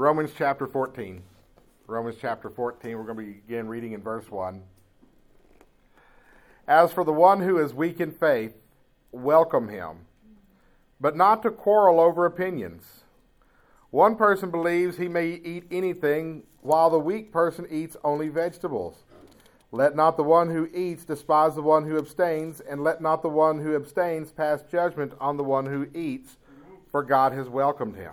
Romans chapter 14. Romans chapter 14, we're going to begin reading in verse 1. As for the one who is weak in faith, welcome him, but not to quarrel over opinions. One person believes he may eat anything, while the weak person eats only vegetables. Let not the one who eats despise the one who abstains, and let not the one who abstains pass judgment on the one who eats, for God has welcomed him.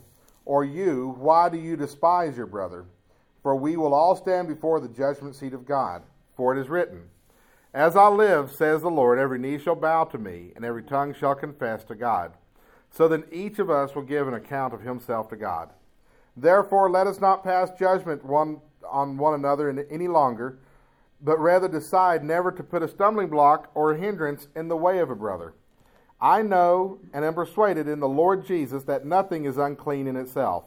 Or you, why do you despise your brother? For we will all stand before the judgment seat of God. For it is written, As I live, says the Lord, every knee shall bow to me, and every tongue shall confess to God. So then each of us will give an account of himself to God. Therefore, let us not pass judgment on one another any longer, but rather decide never to put a stumbling block or a hindrance in the way of a brother. I know and am persuaded in the Lord Jesus that nothing is unclean in itself,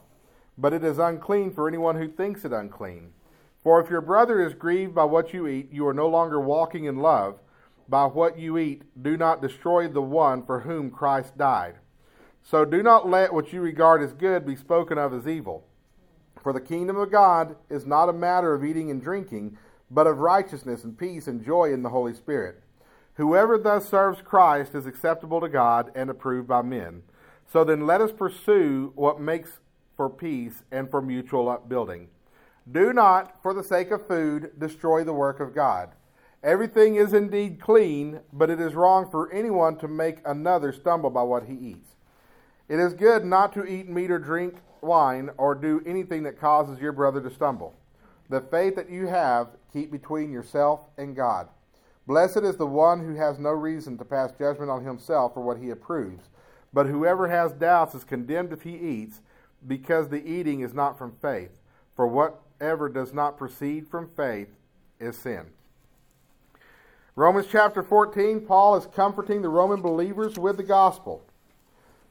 but it is unclean for anyone who thinks it unclean. For if your brother is grieved by what you eat, you are no longer walking in love. By what you eat, do not destroy the one for whom Christ died. So do not let what you regard as good be spoken of as evil. For the kingdom of God is not a matter of eating and drinking, but of righteousness and peace and joy in the Holy Spirit. Whoever thus serves Christ is acceptable to God and approved by men. So then let us pursue what makes for peace and for mutual upbuilding. Do not, for the sake of food, destroy the work of God. Everything is indeed clean, but it is wrong for anyone to make another stumble by what he eats. It is good not to eat meat or drink wine or do anything that causes your brother to stumble. The faith that you have, keep between yourself and God. Blessed is the one who has no reason to pass judgment on himself for what he approves. But whoever has doubts is condemned if he eats, because the eating is not from faith. For whatever does not proceed from faith is sin. Romans chapter 14, Paul is comforting the Roman believers with the gospel.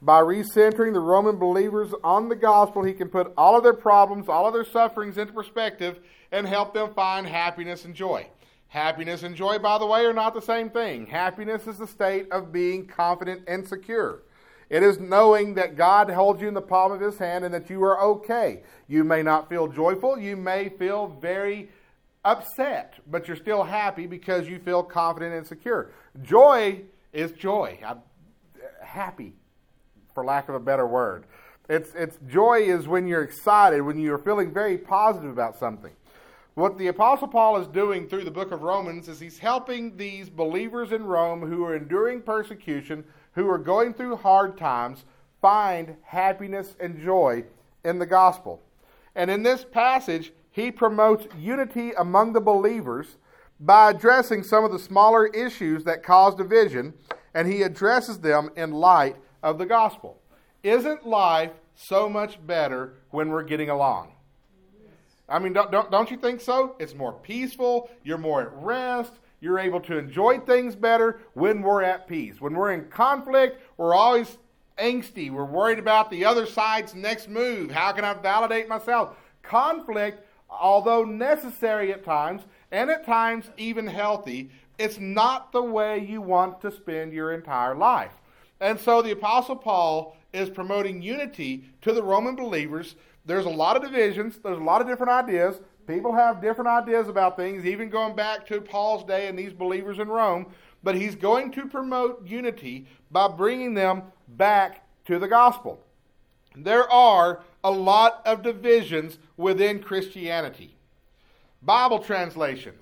By recentering the Roman believers on the gospel, he can put all of their problems, all of their sufferings into perspective and help them find happiness and joy. Happiness and joy, by the way, are not the same thing. Happiness is the state of being confident and secure. It is knowing that God holds you in the palm of his hand and that you are okay. You may not feel joyful. You may feel very upset, but you're still happy because you feel confident and secure. Joy is joy. I'm happy, for lack of a better word. It's joy is when you're excited, when you're feeling very positive about something. What the Apostle Paul is doing through the book of Romans is he's helping these believers in Rome who are enduring persecution, who are going through hard times, find happiness and joy in the gospel. And in this passage, he promotes unity among the believers by addressing some of the smaller issues that cause division, and he addresses them in light of the gospel. Isn't life so much better when we're getting along? I mean, don't you think so? It's more peaceful. You're more at rest. You're able to enjoy things better when we're at peace. When we're in conflict, we're always angsty. We're worried about the other side's next move. How can I validate myself? Conflict, although necessary at times, and at times even healthy, it's not the way you want to spend your entire life. And so the Apostle Paul is promoting unity to the Roman believers. There's a lot of divisions. There's a lot of different ideas. People have different ideas about things, even going back to Paul's day and these believers in Rome. But he's going to promote unity by bringing them back to the gospel. There are a lot of divisions within Christianity. Bible translations.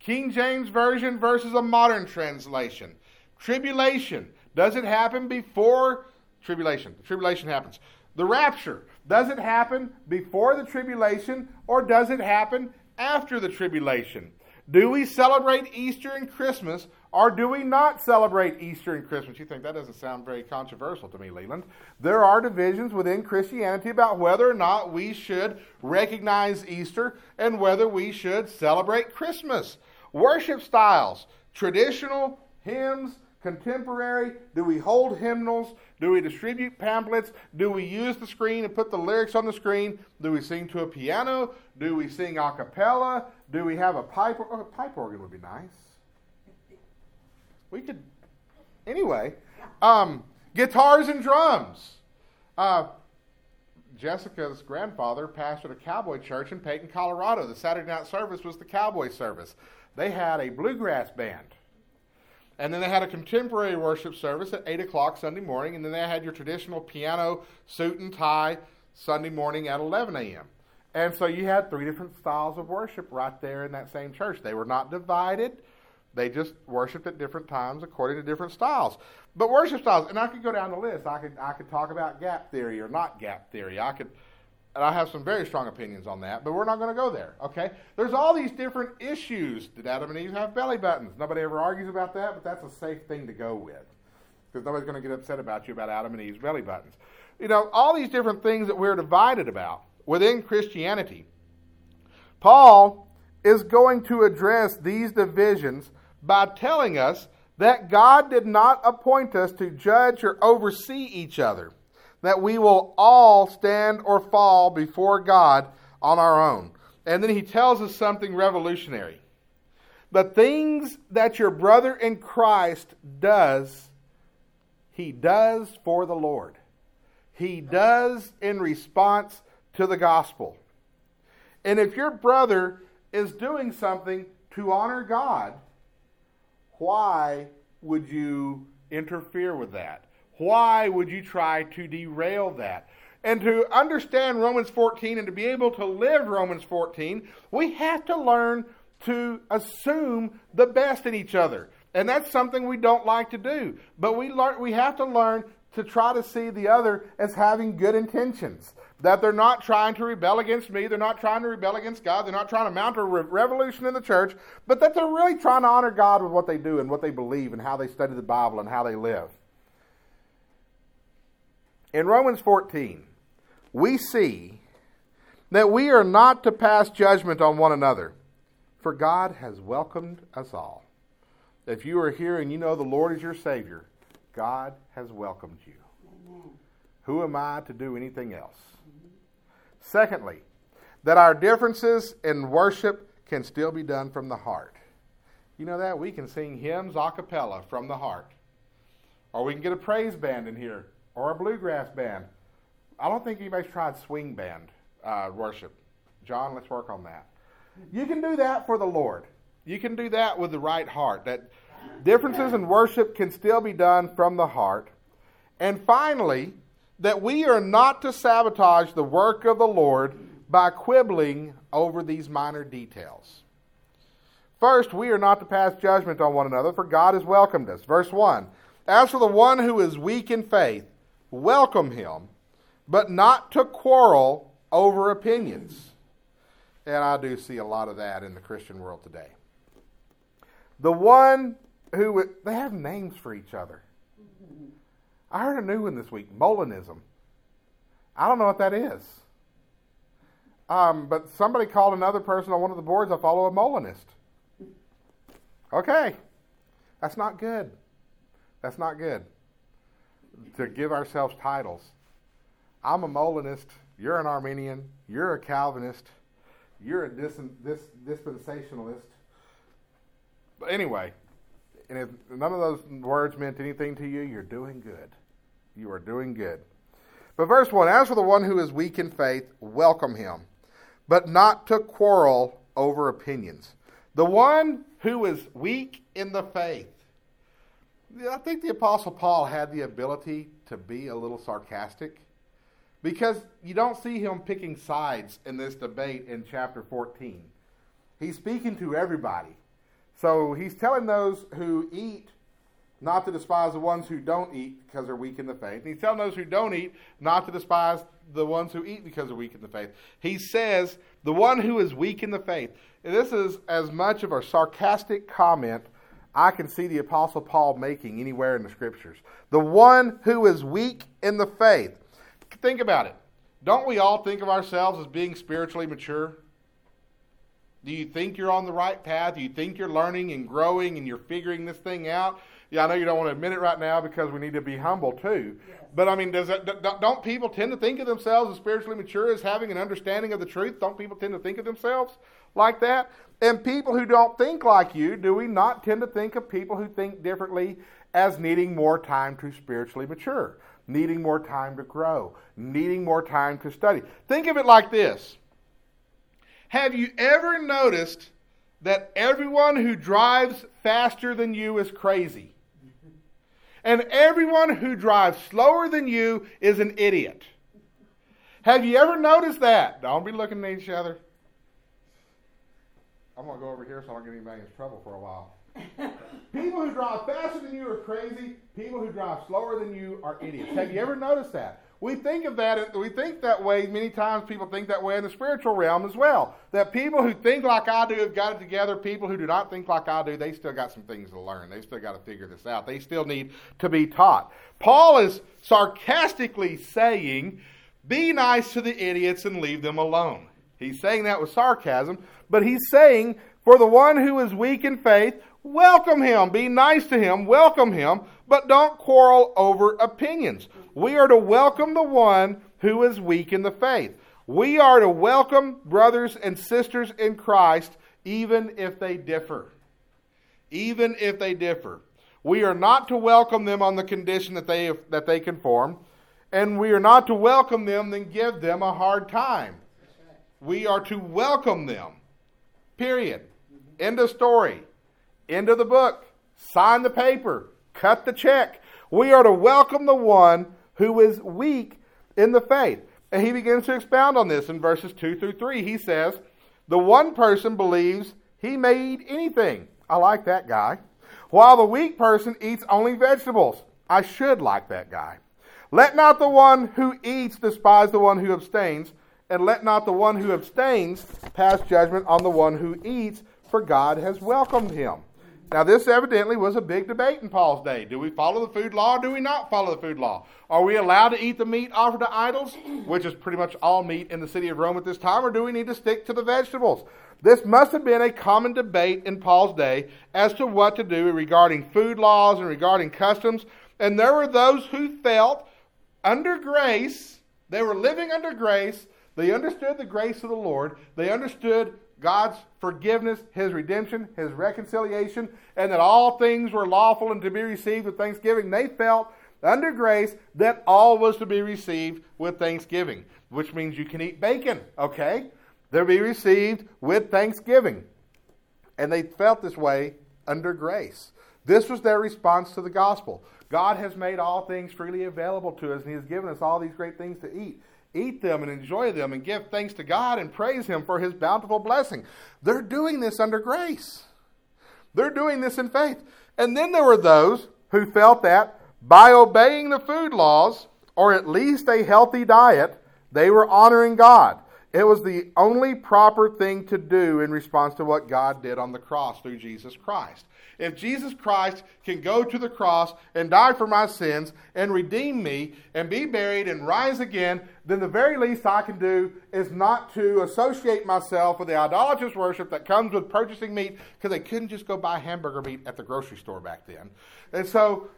King James Version versus a modern translation. Tribulation. Does it happen before tribulation? The tribulation happens. The rapture. Does it happen before the tribulation or does it happen after the tribulation? Do we celebrate Easter and Christmas or do we not celebrate Easter and Christmas? You think that doesn't sound very controversial to me, Leland. There are divisions within Christianity about whether or not we should recognize Easter and whether we should celebrate Christmas. Worship styles, traditional, hymns, contemporary, do we hold hymnals? Do we distribute pamphlets? Do we use the screen and put the lyrics on the screen? Do we sing to a piano? Do we sing a cappella? Do we have a pipe? Oh, a pipe organ would be nice. We could, anyway. Guitars and drums. Jessica's grandfather pastored a cowboy church in Peyton, Colorado. The Saturday night service was the cowboy service. They had a bluegrass band. And then they had a contemporary worship service at 8 o'clock Sunday morning. And then they had your traditional piano, suit and tie Sunday morning at 11 a.m. And so you had three different styles of worship right there in that same church. They were not divided. They just worshiped at different times according to different styles. But worship styles, and I could go down the list. I could talk about gap theory or not gap theory. And I have some very strong opinions on that, but we're not going to go there, okay? There's all these different issues. Did Adam and Eve have belly buttons? Nobody ever argues about that, but that's a safe thing to go with because nobody's going to get upset about you about Adam and Eve's belly buttons. You know, all these different things that we're divided about within Christianity. Paul is going to address these divisions by telling us that God did not appoint us to judge or oversee each other, that we will all stand or fall before God on our own. And then he tells us something revolutionary. The things that your brother in Christ does, he does for the Lord. He does in response to the gospel. And if your brother is doing something to honor God, why would you interfere with that? Why would you try to derail that? And to understand Romans 14 and to be able to live Romans 14, we have to learn to assume the best in each other. And that's something we don't like to do. But we have to learn to try to see the other as having good intentions. That they're not trying to rebel against me. They're not trying to rebel against God. They're not trying to mount a revolution in the church. But that they're really trying to honor God with what they do and what they believe and how they study the Bible and how they live. In Romans 14, we see that we are not to pass judgment on one another, for God has welcomed us all. If you are here and you know the Lord is your Savior, God has welcomed you. Amen. Who am I to do anything else? Mm-hmm. Secondly, that our differences in worship can still be done from the heart. You know that? We can sing hymns a cappella from the heart. Or we can get a praise band in here. Or a bluegrass band. I don't think anybody's tried swing band worship. John, let's work on that. You can do that for the Lord. You can do that with the right heart. That differences in worship can still be done from the heart. And finally, that we are not to sabotage the work of the Lord by quibbling over these minor details. First, we are not to pass judgment on one another, for God has welcomed us. Verse 1, as for the one who is weak in faith, welcome him, but not to quarrel over opinions. And I do see a lot of that in the Christian world today. The one who, they have names for each other. I heard a new one this week, Molinism. I don't know what that is. But somebody called another person on one of the boards I follow a Molinist. Okay. That's not good. That's not good. To give ourselves titles. I'm a Molinist, you're an Arminian, you're a Calvinist, you're a dispensationalist. But anyway, and if none of those words meant anything to you, you're doing good. You are doing good. But verse 1, as for the one who is weak in faith, welcome him, but not to quarrel over opinions. The one who is weak in the faith. I think the Apostle Paul had the ability to be a little sarcastic because you don't see him picking sides in this debate in chapter 14. He's speaking to everybody. So he's telling those who eat not to despise the ones who don't eat because they're weak in the faith. He's telling those who don't eat not to despise the ones who eat because they're weak in the faith. He says, the one who is weak in the faith. And this is as much of a sarcastic comment I can see the Apostle Paul making anywhere in the Scriptures. The one who is weak in the faith. Think about it. Don't we all think of ourselves as being spiritually mature? Do you think you're on the right path? Do you think you're learning and growing and you're figuring this thing out? Yeah, I know you don't want to admit it right now because we need to be humble too. Yes. But I mean, don't people tend to think of themselves as spiritually mature as having an understanding of the truth? Don't people tend to think of themselves like that? And people who don't think like you, do we not tend to think of people who think differently as needing more time to spiritually mature, needing more time to grow, needing more time to study? Think of it like this. Have you ever noticed that everyone who drives faster than you is crazy? And everyone who drives slower than you is an idiot. Have you ever noticed that? Don't be looking at each other. I'm going to go over here so I don't get anybody in trouble for a while. People who drive faster than you are crazy. People who drive slower than you are idiots. Have you ever noticed that? We think of that, we think that way, many times people think that way in the spiritual realm as well. That people who think like I do have got it together, people who do not think like I do, they still got some things to learn. They still got to figure this out. They still need to be taught. Paul is sarcastically saying, be nice to the idiots and leave them alone. He's saying that with sarcasm, but he's saying, for the one who is weak in faith, welcome him, be nice to him, welcome him, but don't quarrel over opinions. We are to welcome the one who is weak in the faith. We are to welcome brothers and sisters in Christ, even if they differ. Even if they differ. We are not to welcome them on the condition that they conform, and we are not to welcome them then give them a hard time. We are to welcome them. Period. End of story. End of the book. Sign the paper. Cut the check. We are to welcome the one who is weak in the faith. And he begins to expound on this in verses 2 through 3. He says, the one person believes he may eat anything. I like that guy. While the weak person eats only vegetables. I should like that guy. Let not the one who eats despise the one who abstains, and let not the one who abstains pass judgment on the one who eats, for God has welcomed him. Now, this evidently was a big debate in Paul's day. Do we follow the food law or do we not follow the food law? Are we allowed to eat the meat offered to idols, which is pretty much all meat in the city of Rome at this time, or do we need to stick to the vegetables? This must have been a common debate in Paul's day as to what to do regarding food laws and regarding customs. And there were those who felt under grace, they were living under grace, they understood the grace of the Lord, they understood God's forgiveness, His redemption, His reconciliation, and that all things were lawful and to be received with thanksgiving. They felt under grace that all was to be received with thanksgiving, which means you can eat bacon, okay? They'll be received with thanksgiving. And they felt this way under grace. This was their response to the gospel. God has made all things freely available to us, and He has given us all these great things to eat. Eat them and enjoy them and give thanks to God and praise Him for His bountiful blessing. They're doing this under grace. They're doing this in faith. And then there were those who felt that by obeying the food laws, or at least a healthy diet, they were honoring God. It was the only proper thing to do in response to what God did on the cross through Jesus Christ. If Jesus Christ can go to the cross and die for my sins and redeem me and be buried and rise again, then the very least I can do is not to associate myself with the idolatrous worship that comes with purchasing meat, because they couldn't just go buy hamburger meat at the grocery store back then. And so,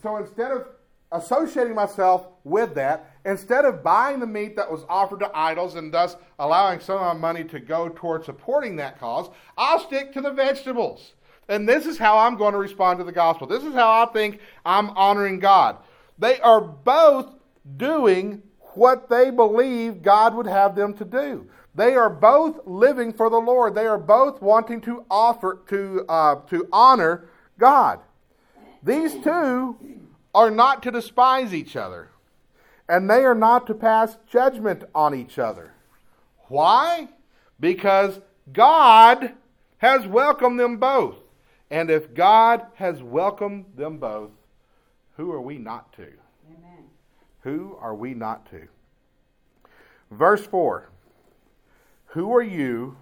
so instead of associating myself with that, instead of buying the meat that was offered to idols and thus allowing some of my money to go toward supporting that cause, I'll stick to the vegetables. And this is how I'm going to respond to the gospel. This is how I think I'm honoring God. They are both doing what they believe God would have them to do. They are both living for the Lord. They are both wanting to offer to honor God. These two are not to despise each other, and they are not to pass judgment on each other. Why? Because God has welcomed them both. And if God has welcomed them both, who are we not to? Amen. Who are we not to? Verse 4. Who are you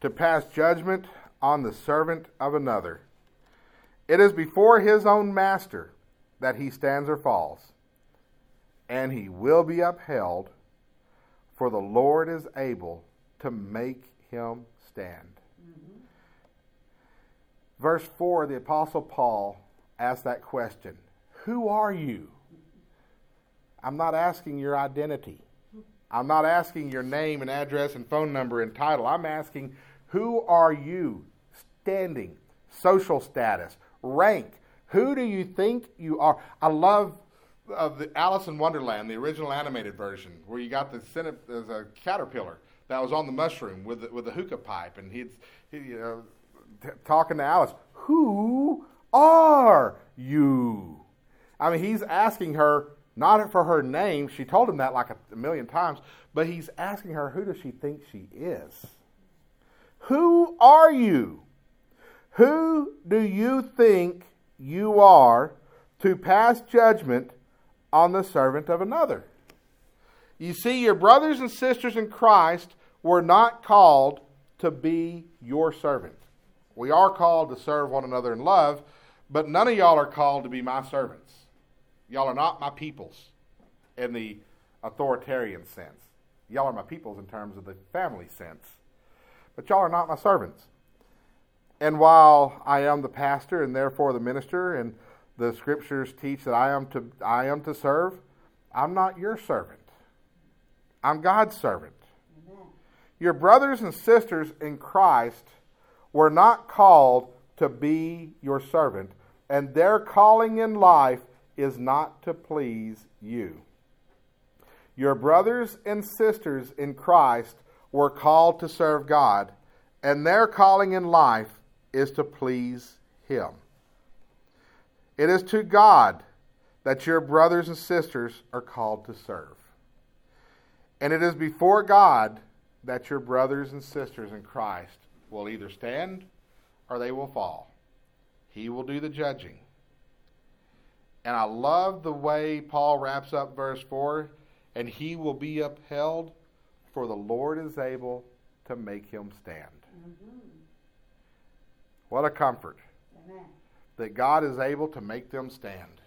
to pass judgment on the servant of another? It is before his own master that he stands or falls, and he will be upheld, for the Lord is able to make him stand. Mm-hmm. Verse 4, the Apostle Paul asked that question. Who are you? I'm not asking your identity. I'm not asking your name and address and phone number and title. I'm asking, who are you? Standing, social status, rank. Who do you think you are? I love the Alice in Wonderland, the original animated version, where you got the as a caterpillar that was on the mushroom with the hookah pipe, and he's talking to Alice. Who are you? I mean, he's asking her. Not for her name. She told him that like a million times. But he's asking her, who does she think she is? Who are you? Who do you think you are to pass judgment on the servant of another? You see, your brothers and sisters in Christ were not called to be your servant. We are called to serve one another in love, but none of y'all are called to be my servants. Y'all are not my peoples in the authoritarian sense. Y'all are my peoples in terms of the family sense. But y'all are not my servants. And while I am the pastor and therefore the minister, and the scriptures teach that I am to serve, I'm not your servant. I'm God's servant. Mm-hmm. Your brothers and sisters in Christ were not called to be your servant, and their calling in life is not to please you. Your brothers and sisters in Christ were called to serve God, and their calling in life is to please Him. It is to God that your brothers and sisters are called to serve. And it is before God that your brothers and sisters in Christ will either stand or they will fall. He will do the judging. And I love the way Paul wraps up verse 4. And he will be upheld, for the Lord is able to make him stand. Mm-hmm. What a comfort. Amen. That God is able to make them stand.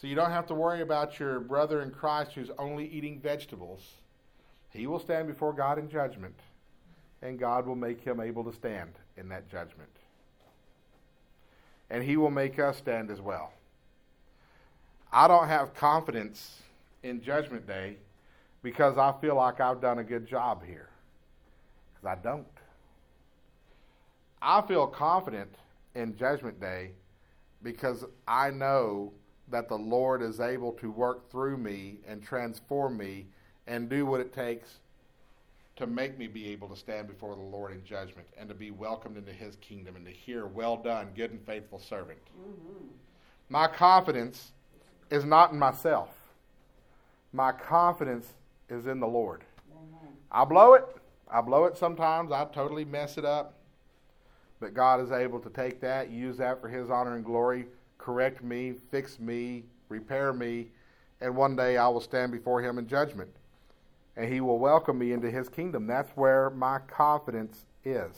So you don't have to worry about your brother in Christ who's only eating vegetables. He will stand before God in judgment, and God will make him able to stand in that judgment. And He will make us stand as well. I don't have confidence in Judgment Day because I feel like I've done a good job here. Because I don't. I feel confident in Judgment Day because I know that the Lord is able to work through me and transform me and do what it takes to make me be able to stand before the Lord in judgment and to be welcomed into His kingdom and to hear, well done, good and faithful servant. Mm-hmm. My confidence is not in myself. My confidence is in the Lord. Mm-hmm. I blow it sometimes. I totally mess it up. But God is able to take that, use that for His honor and glory, correct me, fix me, repair me, and one day I will stand before Him in judgment. And He will welcome me into His kingdom. That's where my confidence is.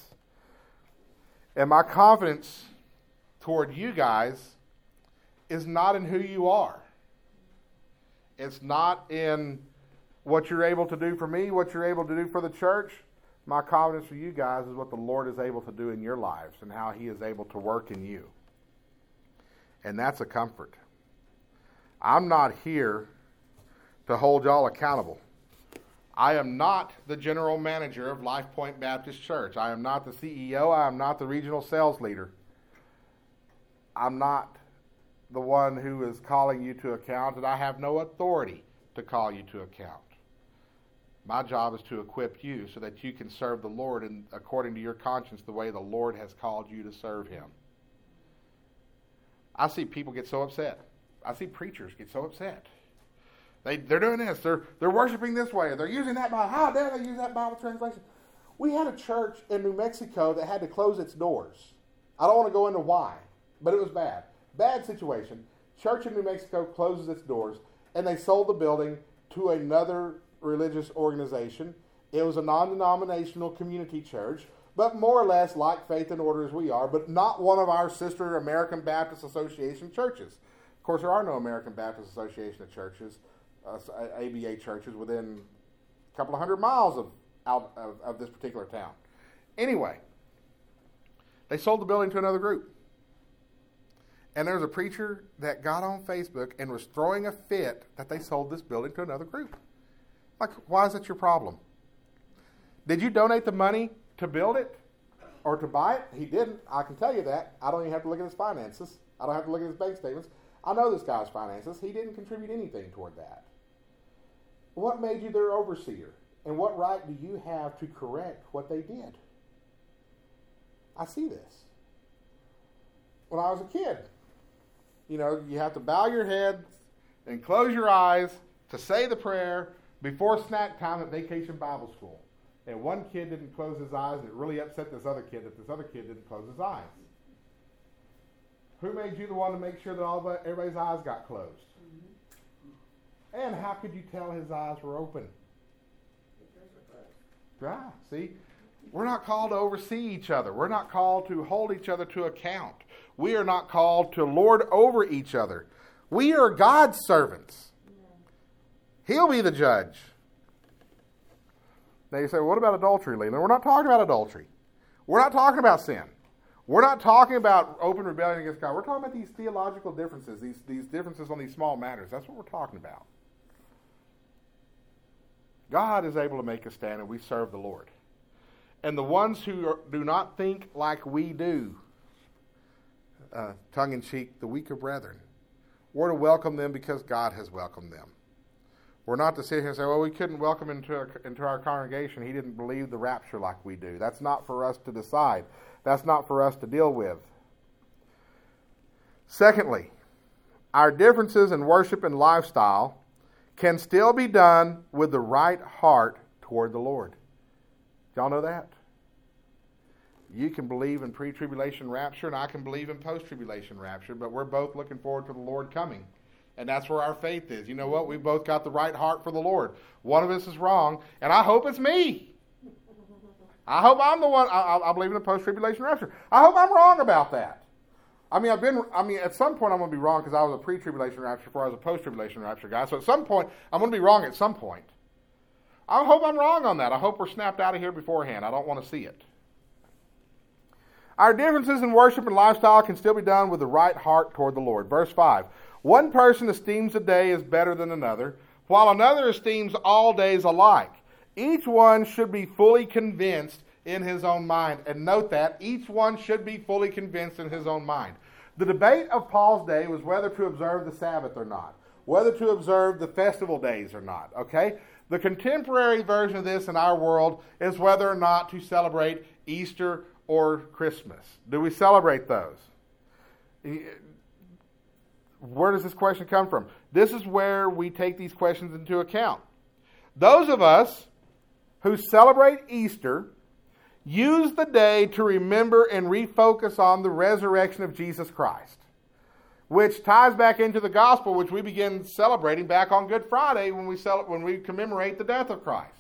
And my confidence toward you guys is not in who you are. It's not in what you're able to do for me, what you're able to do for the church. My confidence for you guys is what the Lord is able to do in your lives and how He is able to work in you. And that's a comfort. I'm not here to hold y'all accountable. I am not the general manager of Life Point Baptist Church. I am not the CEO. I am not the regional sales leader. I'm not the one who is calling you to account, and I have no authority to call you to account. My job is to equip you so that you can serve the Lord and according to your conscience the way the Lord has called you to serve Him. I see people get so upset. I see preachers get so upset. They're doing this. They're worshiping this way. They're using that Bible. How dare they use that Bible translation? We had a church in New Mexico that had to close its doors. I don't want to go into why, but it was bad. Bad situation. Church in New Mexico closes its doors, and they sold the building to another religious organization. It was a non-denominational community church, but more or less like Faith and Order as we are, but not one of our sister American Baptist Association churches. Of course, there are no American Baptist Association of churches, ABA churches, within a couple of 100 miles of this particular town. Anyway, they sold the building to another group. And there was a preacher that got on Facebook and was throwing a fit that they sold this building to another group. Like, why is that your problem? Did you donate the money to build it or to buy it? He didn't. I can tell you that. I don't even have to look at his finances. I don't have to look at his bank statements. I know this guy's finances. He didn't contribute anything toward that. What made you their overseer? And what right do you have to correct what they did? I see this. When I was a kid, you know, you have to bow your head and close your eyes to say the prayer before snack time at Vacation Bible School. And one kid didn't close his eyes, and it really upset this other kid that this other kid didn't close his eyes. Who made you the one to make sure that everybody's eyes got closed? Mm-hmm. And how could you tell his eyes were open? Right, see? We're not called to oversee each other. We're not called to hold each other to account. We are not called to lord over each other. We are God's servants. He'll be the judge. Now you say, what about adultery, Leland? We're not talking about adultery. We're not talking about sin. We're not talking about open rebellion against God. We're talking about these theological differences, these differences on these small matters. That's what we're talking about. God is able to make a stand, and we serve the Lord. And the ones who do not think like we do, tongue-in-cheek, the weaker brethren, we're to welcome them because God has welcomed them. We're not to sit here and say, well, we couldn't welcome him into our congregation. He didn't believe the rapture like we do. That's not for us to decide. That's not for us to deal with. Secondly, our differences in worship and lifestyle can still be done with the right heart toward the Lord. Y'all know that? You can believe in pre-tribulation rapture, and I can believe in post-tribulation rapture, but we're both looking forward to the Lord coming. And that's where our faith is. You know what? We've both got the right heart for the Lord. One of us is wrong, and I hope it's me. I hope I'm the one. I believe in a post-tribulation rapture. I hope I'm wrong about that. I mean, at some point I'm going to be wrong because I was a pre-tribulation rapture before I was a post-tribulation rapture guy. So at some point, I'm going to be wrong at some point. I hope I'm wrong on that. I hope we're snapped out of here beforehand. I don't want to see it. Our differences in worship and lifestyle can still be done with the right heart toward the Lord. Verse 5. One person esteems a day as better than another, while another esteems all days alike. Each one should be fully convinced in his own mind. And note that, each one should be fully convinced in his own mind. The debate of Paul's day was whether to observe the Sabbath or not, whether to observe the festival days or not, okay? The contemporary version of this in our world is whether or not to celebrate Easter or Christmas. Do we celebrate those? Where does this question come from? This is where we take these questions into account. Those of us who celebrate Easter use the day to remember and refocus on the resurrection of Jesus Christ, which ties back into the gospel, which we begin celebrating back on Good Friday when we commemorate the death of Christ.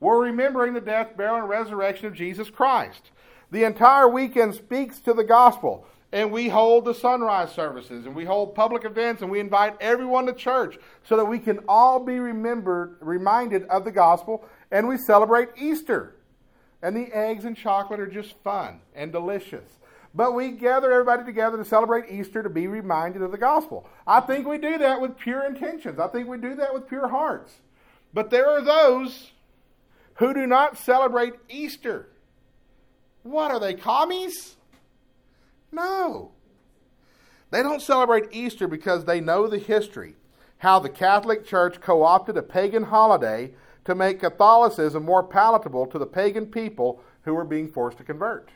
We're remembering the death, burial, and resurrection of Jesus Christ. The entire weekend speaks to the gospel, and we hold the sunrise services, and we hold public events, and we invite everyone to church so that we can all be reminded of the gospel, and we celebrate Easter. And the eggs and chocolate are just fun and delicious. But we gather everybody together to celebrate Easter to be reminded of the gospel. I think we do that with pure intentions. I think we do that with pure hearts. But there are those who do not celebrate Easter. What, are they commies? No. They don't celebrate Easter because they know the history, how the Catholic Church co-opted a pagan holiday to make Catholicism more palatable to the pagan people who were being forced to convert.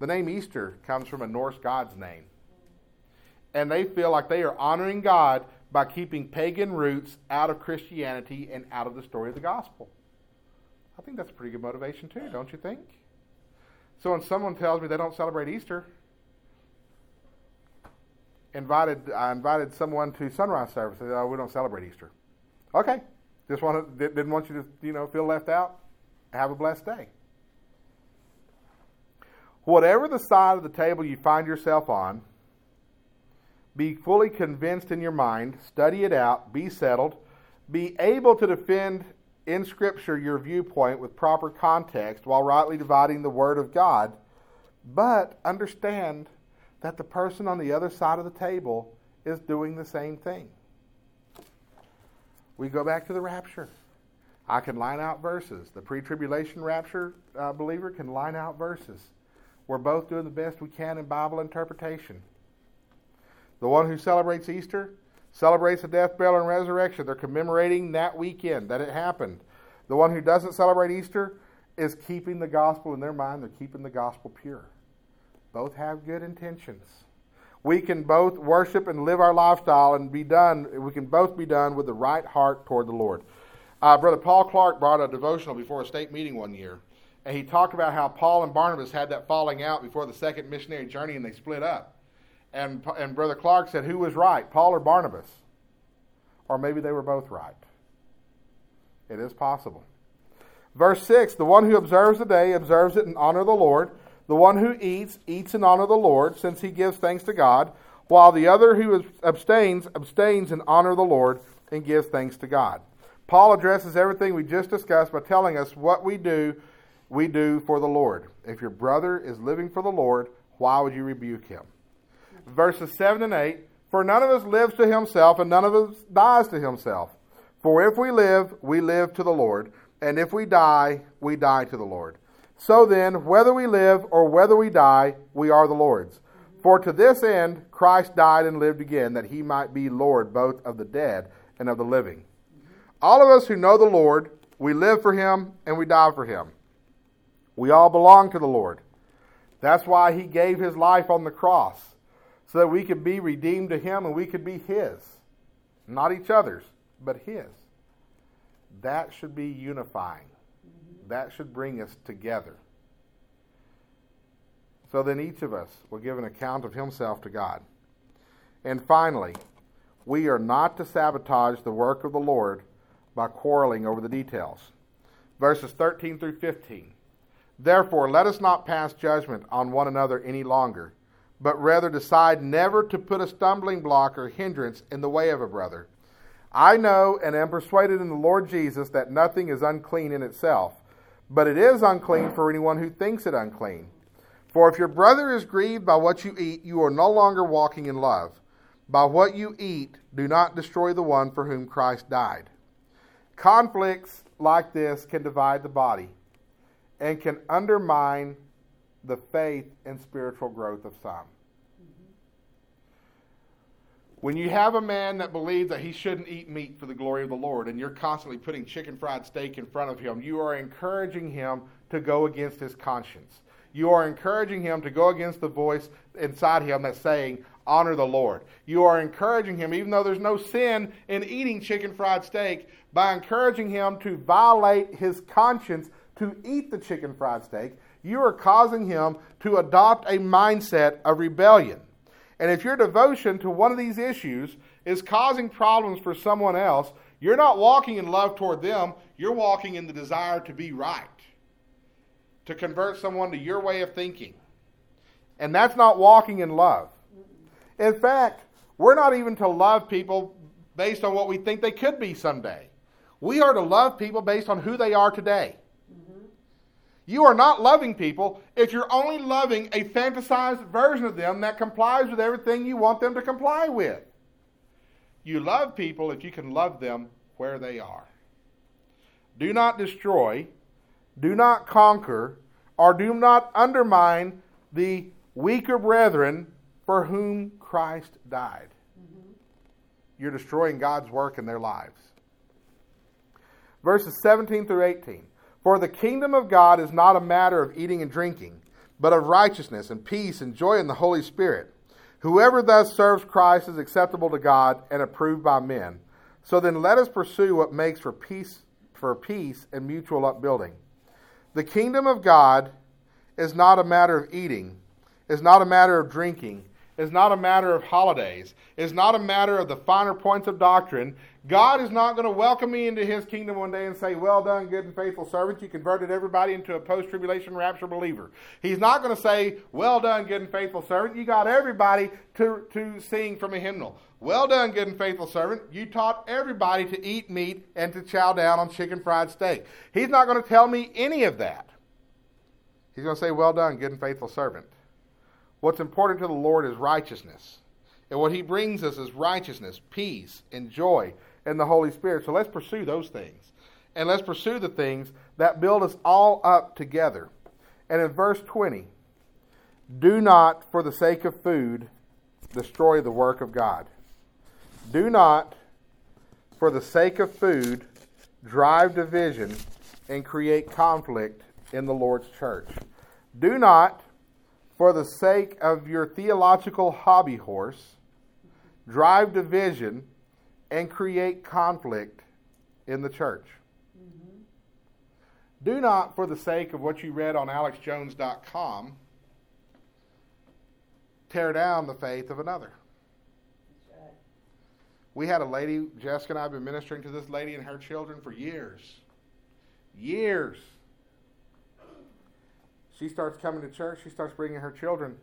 The name Easter comes from a Norse god's name. And they feel like they are honoring God by keeping pagan roots out of Christianity and out of the story of the gospel. I think that's pretty good motivation too, don't you think? So when someone tells me they don't celebrate Easter, I invited someone to sunrise service. They said, "Oh, we don't celebrate Easter." Okay, didn't want you to feel left out. Have a blessed day. Whatever the side of the table you find yourself on, be fully convinced in your mind, study it out, be settled, be able to defend in Scripture your viewpoint with proper context while rightly dividing the Word of God, but understand that the person on the other side of the table is doing the same thing. We go back to the rapture. I can line out verses. The pre-tribulation rapture believer can line out verses. We're both doing the best we can in Bible interpretation. The one who celebrates Easter celebrates the death, burial, and resurrection. They're commemorating that weekend that it happened. The one who doesn't celebrate Easter is keeping the gospel in their mind. They're keeping the gospel pure. Both have good intentions. We can both worship and live our lifestyle and be done. We can both be done with the right heart toward the Lord. Brother Paul Clark brought a devotional before a state meeting one year, and he talked about how Paul and Barnabas had that falling out before the second missionary journey, and they split up. And Brother Clark said, who was right, Paul or Barnabas? Or maybe they were both right. It is possible. Verse 6, the one who observes the day observes it in honor of the Lord. The one who eats, eats in honor of the Lord, since he gives thanks to God, while the other who abstains, abstains in honor of the Lord and gives thanks to God. Paul addresses everything we just discussed by telling us what we do for the Lord. If your brother is living for the Lord, why would you rebuke him? Verses 7 and 8, for none of us lives to himself, and none of us dies to himself. For if we live to the Lord, and if we die to the Lord. So then, whether we live or whether we die, we are the Lord's. For to this end, Christ died and lived again, that he might be Lord both of the dead and of the living. All of us who know the Lord, we live for him and we die for him. We all belong to the Lord. That's why he gave his life on the cross, so that we could be redeemed to him and we could be his. Not each other's, but his. That should be unifying. That should bring us together. So then each of us will give an account of himself to God. And finally, we are not to sabotage the work of the Lord by quarreling over the details. Verses 13 through 15. Therefore, let us not pass judgment on one another any longer, but rather decide never to put a stumbling block or hindrance in the way of a brother. I know and am persuaded in the Lord Jesus that nothing is unclean in itself, but it is unclean for anyone who thinks it unclean. For if your brother is grieved by what you eat, you are no longer walking in love. By what you eat, do not destroy the one for whom Christ died. Conflicts like this can divide the body and can undermine the faith and spiritual growth of some. When you have a man that believes that he shouldn't eat meat for the glory of the Lord, and you're constantly putting chicken fried steak in front of him, you are encouraging him to go against his conscience. You are encouraging him to go against the voice inside him that's saying, honor the Lord. You are encouraging him, even though there's no sin in eating chicken fried steak, by encouraging him to violate his conscience to eat the chicken fried steak, you are causing him to adopt a mindset of rebellion. And if your devotion to one of these issues is causing problems for someone else, you're not walking in love toward them, you're walking in the desire to be right, to convert someone to your way of thinking. And that's not walking in love. In fact, we're not even to love people based on what we think they could be someday. We are to love people based on who they are today. You are not loving people if you're only loving a fantasized version of them that complies with everything you want them to comply with. You love people if you can love them where they are. Do not destroy, do not conquer, or do not undermine the weaker brethren for whom Christ died. Mm-hmm. You're destroying God's work in their lives. Verses 17 through 18. For the kingdom of God is not a matter of eating and drinking, but of righteousness and peace and joy in the Holy Spirit. Whoever thus serves Christ is acceptable to God and approved by men. So then let us pursue what makes for peace and mutual upbuilding. The kingdom of God is not a matter of eating, is not a matter of drinking, is not a matter of holidays, is not a matter of the finer points of doctrine. God is not going to welcome me into his kingdom one day and say, well done, good and faithful servant. You converted everybody into a post-tribulation rapture believer. He's not going to say, well done, good and faithful servant. You got everybody to sing from a hymnal. Well done, good and faithful servant. You taught everybody to eat meat and to chow down on chicken fried steak. He's not going to tell me any of that. He's going to say, well done, good and faithful servant. What's important to the Lord is righteousness. And what he brings us is righteousness, peace, and joy, and the Holy Spirit. So let's pursue those things. And let's pursue the things that build us all up together. And in verse 20, do not, for the sake of food, destroy the work of God. Do not, for the sake of food, drive division and create conflict in the Lord's church. Do not, for the sake of your theological hobby horse, drive division and create conflict in the church. Mm-hmm. Do not, for the sake of what you read on alexjones.com, tear down the faith of another. That's right. We had a lady, Jessica and I have been ministering to this lady and her children for years. Years. She starts coming to church. She starts bringing her children.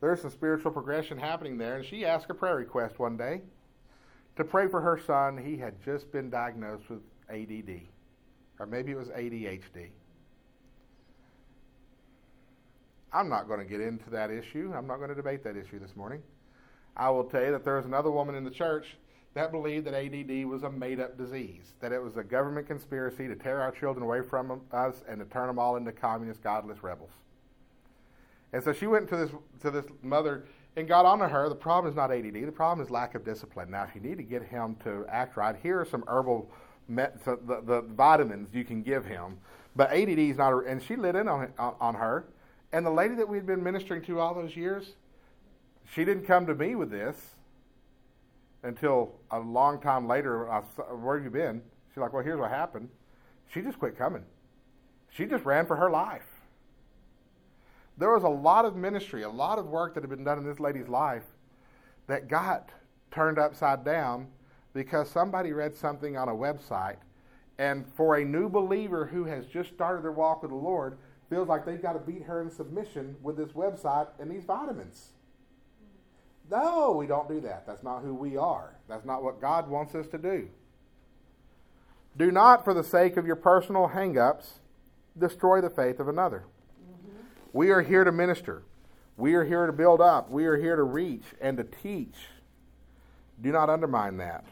There's some spiritual progression happening there. And she asked a prayer request one day to pray for her son. He had just been diagnosed with ADD. Or maybe it was ADHD. I'm not going to get into that issue. I'm not going to debate that issue this morning. I will tell you that there was another woman in the church that believed that ADD was a made-up disease, that it was a government conspiracy to tear our children away from us and to turn them all into communist, godless rebels. And so she went to this mother and got on to her. The problem is not ADD. The problem is lack of discipline. Now, if you need to get him to act right, here are some herbal the vitamins you can give him. But ADD is not. And she lit in on her. And the lady that we had been ministering to all those years, she didn't come to me with this until a long time later. I said, where have you been? She's like, well, here's what happened. She just quit coming. She just ran for her life. There was a lot of ministry, a lot of work that had been done in this lady's life that got turned upside down because somebody read something on a website, and for a new believer who has just started their walk with the Lord, feels like they've got to beat her in submission with this website and these vitamins. No, we don't do that. That's not who we are. That's not what God wants us to do. Do not, for the sake of your personal hang-ups, destroy the faith of another. Mm-hmm. We are here to minister. We are here to build up. We are here to reach and to teach. Do not undermine that.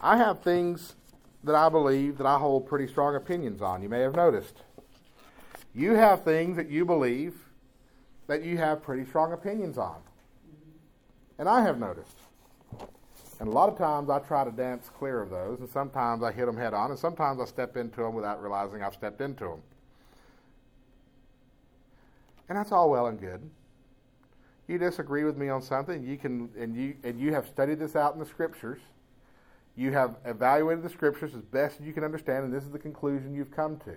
I have things that I believe that I hold pretty strong opinions on. You may have noticed. You have things that you believe that you have pretty strong opinions on. And I have noticed. And a lot of times I try to dance clear of those, and sometimes I hit them head on, and sometimes I step into them without realizing I've stepped into them. And that's all well and good. You disagree with me on something, you can, and you have studied this out in the scriptures. You have evaluated the scriptures as best you can understand, and this is the conclusion you've come to.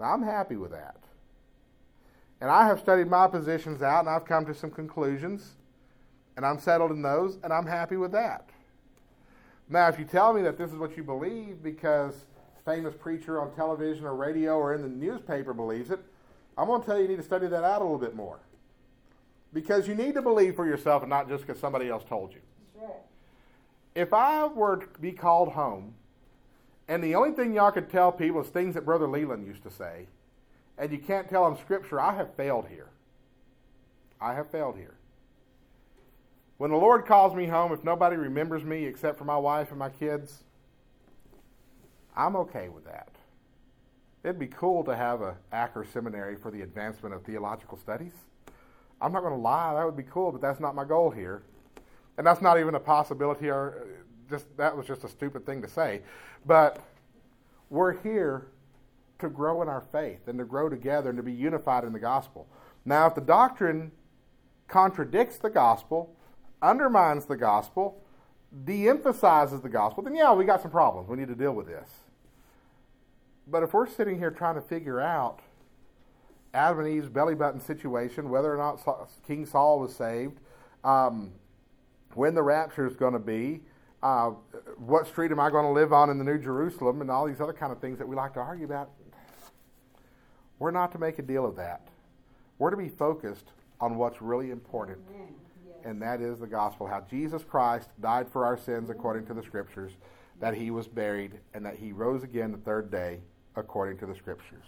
Now, I'm happy with that. And I have studied my positions out, and I've come to some conclusions, and I'm settled in those, and I'm happy with that. Now, if you tell me that this is what you believe because famous preacher on television or radio or in the newspaper believes it, I'm going to tell you need to study that out a little bit more. Because you need to believe for yourself and not just because somebody else told you. That's right. If I were to be called home, and the only thing y'all could tell people is things that Brother Leland used to say, and you can't tell them scripture, I have failed here. I have failed here. When the Lord calls me home, if nobody remembers me except for my wife and my kids, I'm okay with that. It'd be cool to have an Acker seminary for the advancement of theological studies. I'm not going to lie, that would be cool, but that's not my goal here. And that's not even a possibility, or just that was just a stupid thing to say. But we're here to grow in our faith and to grow together and to be unified in the gospel. Now, if the doctrine contradicts the gospel, undermines the gospel, de-emphasizes the gospel, then yeah, we got some problems. We need to deal with this. But if we're sitting here trying to figure out Adam and Eve's belly button situation, whether or not King Saul was saved, when the rapture is going to be, what street am I going to live on in the New Jerusalem, and all these other kind of things that we like to argue about, we're not to make a deal of that. We're to be focused on what's really important, and that is the gospel, how Jesus Christ died for our sins according to the Scriptures, that he was buried, and that he rose again the third day according to the Scriptures.